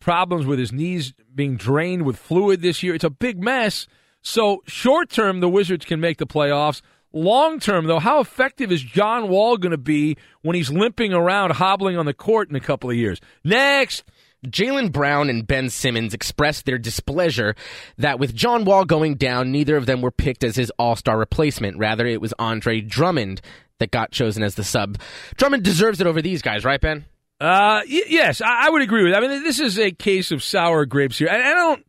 problems with his knees being drained with fluid this year. It's a big mess. So short term, the Wizards can make the playoffs. Long term, though, how effective is John Wall going to be when he's limping around, hobbling on the court in a couple of years? Next! Jaylen Brown and Ben Simmons expressed their displeasure that with John Wall going down, neither of them were picked as his all-star replacement. Rather, it was Andre Drummond that got chosen as the sub. Drummond deserves it over these guys, right, Ben? Uh, y- yes, I-, I would agree with that. I mean, this is a case of sour grapes here. I, I don't,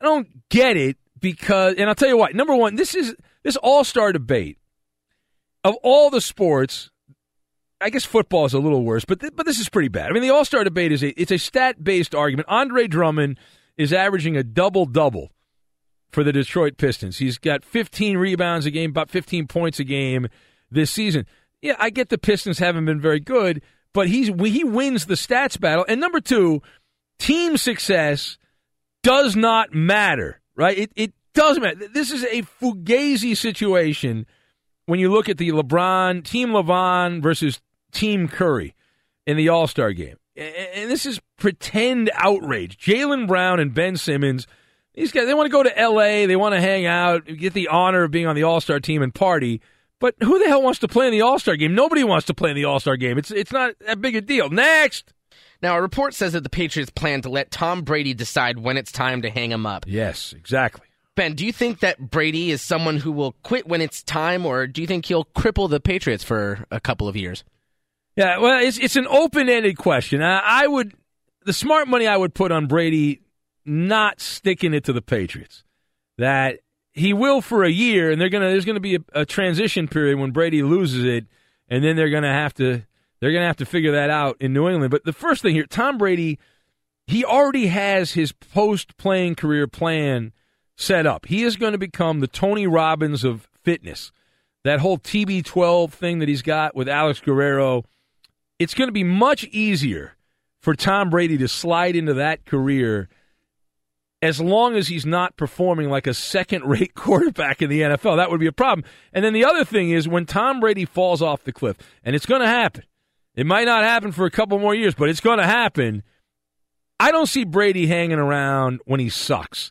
I don't get it because, and I'll tell you why. Number one, this is this all-star debate. Of all the sports, I guess football is a little worse, but th- but this is pretty bad. I mean, the All-Star debate is a it's a stat-based argument. Andre Drummond is averaging a double-double for the Detroit Pistons. He's got fifteen rebounds a game, about fifteen points a game this season. Yeah, I get the Pistons haven't been very good, but he's he wins the stats battle. And number two, team success does not matter, right? It it doesn't matter. This is a fugazi situation. When you look at the LeBron, Team LeBron versus Team Curry in the All-Star game, and this is pretend outrage. Jaylen Brown and Ben Simmons These guys, they want to go to L A, they want to hang out, get the honor of being on the All-Star team and party. But who the hell wants to play in the All-Star game? Nobody wants to play in the All-Star game. It's it's not that big a deal. Next! Now, a report says that the Patriots plan to let Tom Brady decide when it's time to hang him up. Yes, exactly. Ben, do you think that Brady is someone who will quit when it's time, or do you think he'll cripple the Patriots for a couple of years? Yeah, well, it's it's an open-ended question. I, I would the smart money I would put on Brady not sticking it to the Patriots. That he will for a year, and they're gonna there's gonna be a, a transition period when Brady loses it, and then they're gonna have to they're gonna have to figure that out in New England. But the first thing here, Tom Brady, he already has his post-playing career plan set up. He is going to become the Tony Robbins of fitness. That whole T B twelve thing that he's got with Alex Guerrero, it's going to be much easier for Tom Brady to slide into that career as long as he's not performing like a second-rate quarterback in the N F L. That would be a problem. And then the other thing is when Tom Brady falls off the cliff, and it's going to happen. It might not happen for a couple more years, but it's going to happen. I don't see Brady hanging around when he sucks.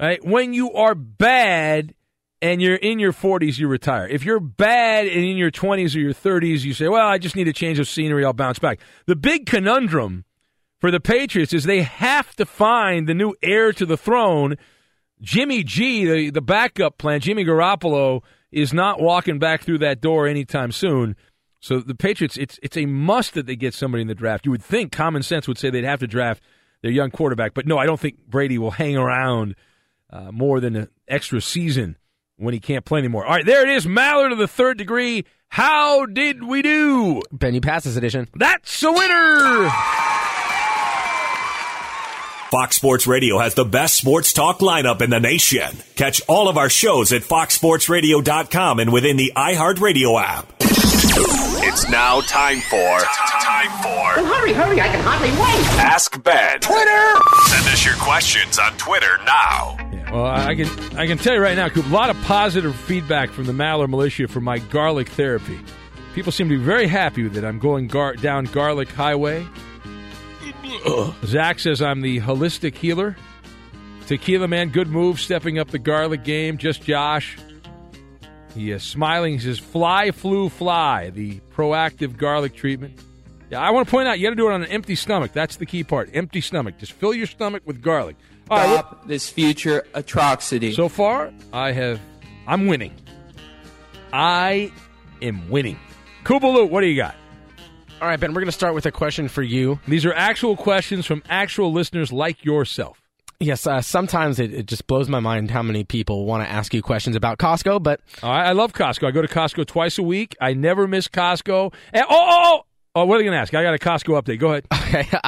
Right? When you are bad and you're in your forties, you retire. If you're bad and in your twenties or your thirties, you say, well, I just need a change of scenery, I'll bounce back. The big conundrum for the Patriots is they have to find the new heir to the throne. Jimmy G, the, the backup plan, Jimmy Garoppolo, is not walking back through that door anytime soon. So the Patriots, it's it's a must that they get somebody in the draft. You would think common sense would say they'd have to draft their young quarterback. But no, I don't think Brady will hang around Uh, more than an extra season when he can't play anymore. All right, there it is. Maller to the third degree. How did we do? Benny Passes edition. That's a winner! Fox Sports Radio has the best sports talk lineup in the nation. Catch all of our shows at fox sports radio dot com and within the iHeartRadio app. It's now time for... Time for... Well, hurry, hurry, I can hardly wait. Ask Ben. Twitter! Send us your questions on Twitter now. Yeah, well, I can I can tell you right now, Coop, a lot of positive feedback from the Maller Militia for my garlic therapy. People seem to be very happy with it. I'm going gar- down Garlic Highway. Zach says I'm the holistic healer. Tequila Man, good move, stepping up the garlic game. Just Josh. He is smiling. He says, fly, flew, fly, the proactive garlic treatment. Yeah, I want to point out, you got to do it on an empty stomach. That's the key part, empty stomach. Just fill your stomach with garlic. All Stop right, this future atrocity. So far, I have, I'm winning. I am winning. Koopaloo, what do you got? All right, Ben, we're going to start with a question for you. These are actual questions from actual listeners like yourself. Yes, uh, sometimes it, it just blows my mind how many people want to ask you questions about Costco, but... Uh, I love Costco. I go to Costco twice a week. I never miss Costco. And, oh, oh, oh! Oh, what are you going to ask? I got a Costco update. Go ahead. Okay. Uh,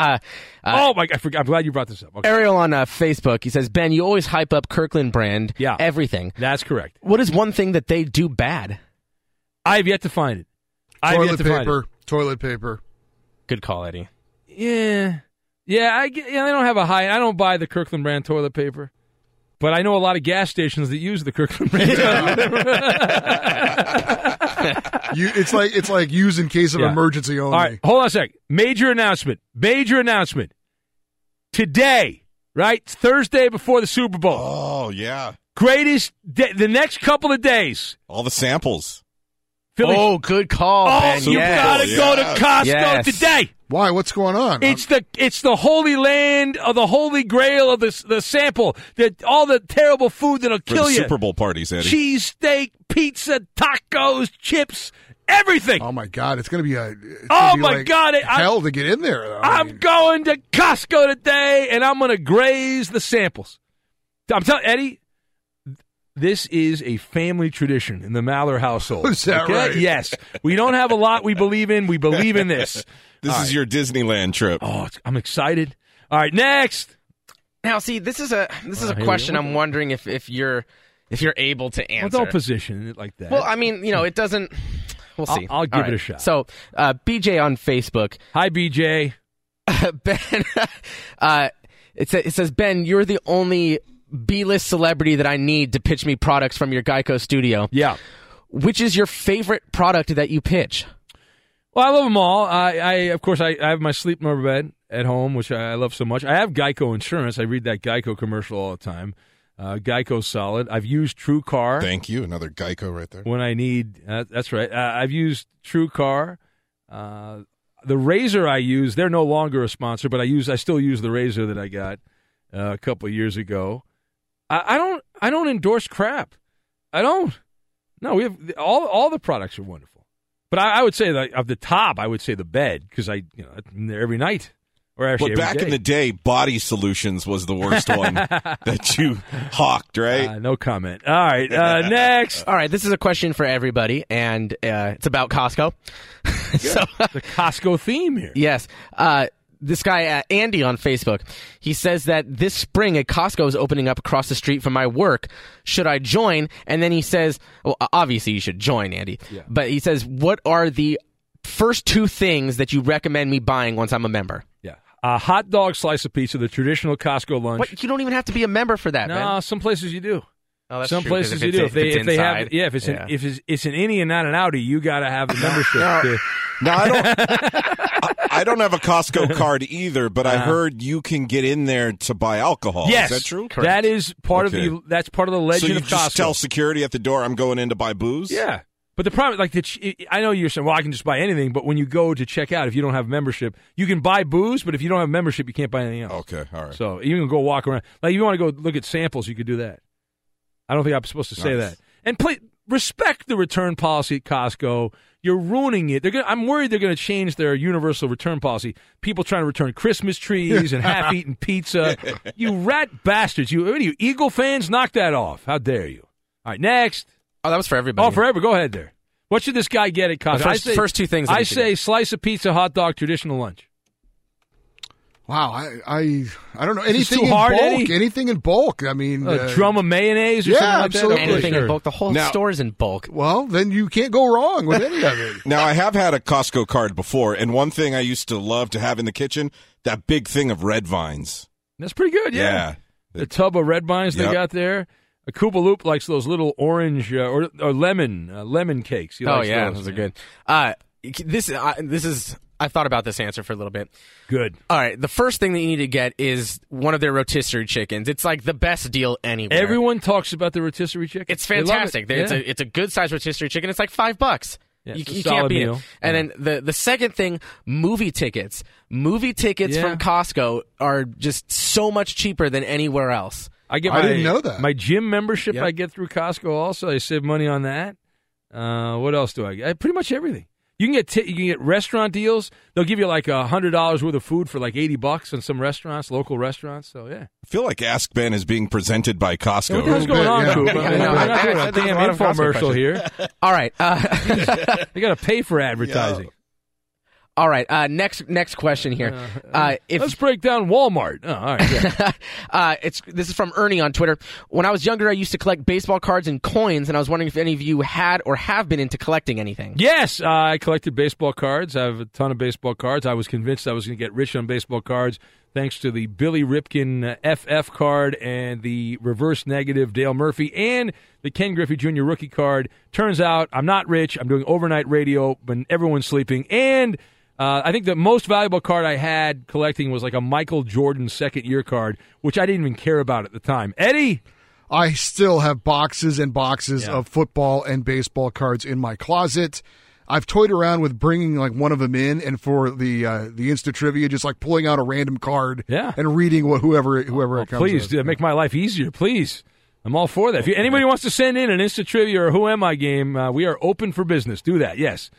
uh, oh, my God. I forgot. I'm glad you brought this up. Okay. Ariel on uh, Facebook, he says, Ben, you always hype up Kirkland brand. Yeah. Everything. That's correct. What is one thing that they do bad? I have yet to find it. I have yet to find it. Toilet paper. Good call, Eddie. Yeah. Yeah, I, yeah, I don't have a high... I don't buy the Kirkland brand toilet paper, but I know a lot of gas stations that use the Kirkland brand toilet paper. you, it's, like, it's like use in case of yeah. emergency only. All right, hold on a sec. Major announcement. Major announcement. Today, right? It's Thursday before the Super Bowl. Oh, yeah. Greatest... De- the next couple of days. All the samples. Philly. Oh, good call, oh, Ben. Oh, you yes. gotta yes. go to Costco yes. today. Why? What's going on? It's I'm... the it's the holy land of the holy grail of the the sample. The, all the terrible food that'll For kill the you. Super Bowl parties, Eddie. Cheesesteak, pizza, tacos, chips, everything. Oh my God! It's gonna be a. Oh be my like God! Hell I'm, to get in there. Though. I'm I mean... going to Costco today, and I'm gonna graze the samples. I'm telling Eddie. This is a family tradition in the Maller household. Is that okay? Right? Yes. We don't have a lot we believe in. We believe in this. This All is right. your Disneyland trip. Oh, it's, I'm excited. All right, next. Now, see, this is a this is uh, a question I'm wondering if, if you're if you're able to answer. Well, don't position it like that. Well, I mean, you know, it doesn't. We'll see. I'll, I'll give right. it a shot. So, uh, B J on Facebook. Hi, B J. Uh, Ben. uh, it, sa- it says, Ben, you're the only B-list celebrity that I need to pitch me products from your Geico studio. Yeah. Which is your favorite product that you pitch? Well, I love them all. I, I of course, I, I have my sleep number bed at home, which I love so much. I have Geico insurance. I read that Geico commercial all the time. Uh, Geico's solid. I've used TrueCar. Thank you. Another Geico right there. When I need, uh, that's right. Uh, I've used TrueCar. Uh, the razor I use, they're no longer a sponsor, but I use, I still use the razor that I got uh, a couple of years ago. I, I don't, I don't endorse crap. I don't. No, we have all, all the products are wonderful, but I, I would say that of the top, I would say the bed because I, you know, I'm there every night. Well, back in the day, Body Solutions was the worst one that you hawked, right? Uh, no comment. All right, uh, next. All right, this is a question for everybody, and uh, it's about Costco. Yeah. So, the Costco theme here. Yes. Uh, this guy, uh, Andy on Facebook, he says that this spring a Costco is opening up across the street from my work. Should I join? And then he says, well, obviously you should join, Andy. Yeah. But he says, what are the first two things that you recommend me buying once I'm a member? Yeah. A hot dog slice of pizza, the traditional Costco lunch. What? You don't even have to be a member for that, no, man. No, some places you do. Oh, that's some true, places you do. If, if, they, if they have, yeah, if it's yeah. an, if it's, it's an innie and not an outie, you got to have the membership. no, to... no, I don't. I, I don't have a Costco card either, but uh-huh. I heard you can get in there to buy alcohol. Yes, is that true? Correct. That is part okay. of the. That's part of the legend so you of just Costco. Tell security at the door, I'm going in to buy booze. Yeah, but the problem, like, the, I know you're saying, well, I can just buy anything, but when you go to check out, if you don't have membership, you can buy booze, but if you don't have membership, you can't buy anything else. Okay, all right. So you can go walk around. Like, if you want to go look at samples, you could do that. I don't think I'm supposed to say nice. that. And play, respect the return policy at Costco. You're ruining it. They're gonna, I'm worried they're going to change their universal return policy. People trying to return Christmas trees and half-eaten pizza. You rat bastards. You, what are you, Eagle fans? Knock that off. How dare you. All right, next. Oh, that was for everybody. Oh, forever. Go ahead there. What should this guy get at Costco? The first, say, first two things. I say get. Slice of pizza, hot dog, traditional lunch. Wow, I I, I don't know. Anything too in hard, bulk. Eddie? Anything in bulk. I mean. A uh, drum of mayonnaise or yeah, something like absolutely. that? Anything sure. in bulk. The whole now, store's in bulk. Well, then you can't go wrong with any of it. Now, I have had a Costco card before, and one thing I used to love to have in the kitchen, that big thing of red vines. That's pretty good, yeah. yeah. The, the tub of red vines yep. they got there. A Koopa Loop likes those little orange uh, or, or lemon uh, lemon cakes. He oh, likes yeah, those, those are good. Uh, this uh, this is I thought about this answer for a little bit. Good. All right, the first thing that you need to get is one of their rotisserie chickens. It's like the best deal anywhere. Everyone talks about the rotisserie chicken. It's fantastic. They love it. Yeah. It's a it's a good sized rotisserie chicken. It's like five bucks. Yeah, you you can't beat meal. it. And yeah. then the, the second thing, movie tickets. Movie tickets yeah. from Costco are just so much cheaper than anywhere else. I get. My, I didn't know that. My gym membership yep. I get through Costco also. I save money on that. Uh, what else do I get? I, pretty much everything. You can get t- you can get restaurant deals. They'll give you like one hundred dollars worth of food for like eighty bucks in some restaurants, local restaurants. So, yeah. I feel like Ask Ben is being presented by Costco. Yeah, what the hell's going on, Cooper? Yeah. I mean, I'm not doing a damn infomercial here. All right. Uh, they got to pay for advertising. Yo. All right, uh, next next question here. Uh, uh, if, let's break down Walmart. Oh, all right, yeah. uh, it's this is from Ernie on Twitter. When I was younger, I used to collect baseball cards and coins, and I was wondering if any of you had or have been into collecting anything. Yes, uh, I collected baseball cards. I have a ton of baseball cards. I was convinced I was going to get rich on baseball cards thanks to the Billy Ripken uh, F F card and the reverse negative Dale Murphy and the Ken Griffey Junior rookie card. Turns out I'm not rich. I'm doing overnight radio when everyone's sleeping, and Uh, I think the most valuable card I had collecting was like a Michael Jordan second-year card, which I didn't even care about at the time. Eddie? I still have boxes and boxes yeah. of football and baseball cards in my closet. I've toyed around with bringing like one of them in, and for the uh, the Insta trivia, just like pulling out a random card yeah. and reading what whoever whoever oh, it comes. Please to. make my life easier, please. I'm all for that. If you, anybody wants to send in an Insta trivia or Who Am I game, uh, we are open for business. Do that, yes.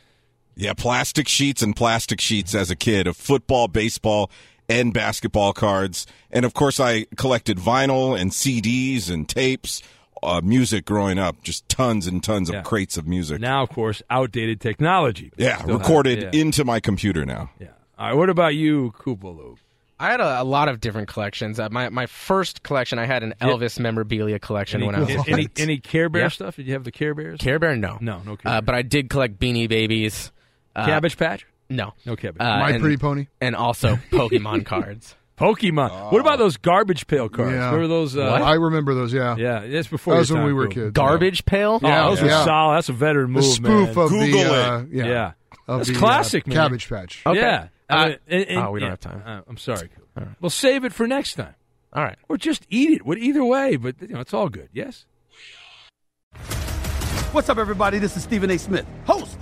Yeah, plastic sheets and plastic sheets as a kid of football, baseball, and basketball cards. And, of course, I collected vinyl and C Ds and tapes, uh, music growing up, just tons and tons yeah. of crates of music. Now, of course, outdated technology. Yeah, recorded have, yeah. into my computer now. Yeah. All right, what about you, Koopaloop? I had a, a lot of different collections. Uh, my my first collection, I had an Elvis yeah. memorabilia collection any, when I was any, any Any Care Bear yeah. stuff? Did you have the Care Bears? Care Bear, no. No, no Care Bear. Uh, but I did collect Beanie Babies. Cabbage Patch? Uh, no. No Cabbage Patch. Uh, My and, Pretty Pony? And also Pokemon cards. Pokemon. Uh, what about those garbage pail cards? Yeah. Remember those? Uh, I remember those, yeah. Yeah, that's before that was when we were kids. Garbage yeah. pail? Yeah, oh, those yeah. were solid. That's a veteran move, the spoof man. Of Google the, uh, it. Yeah. yeah. Of that's the, classic, uh, man. Cabbage Patch. Okay. Yeah. Uh, and, and, oh, we don't yeah. have time. Uh, I'm sorry. All right. We'll save it for next time. All right. Or just eat it. Well, either way, but you know, it's all good. Yes? What's up, everybody? This is Stephen A. Smith, host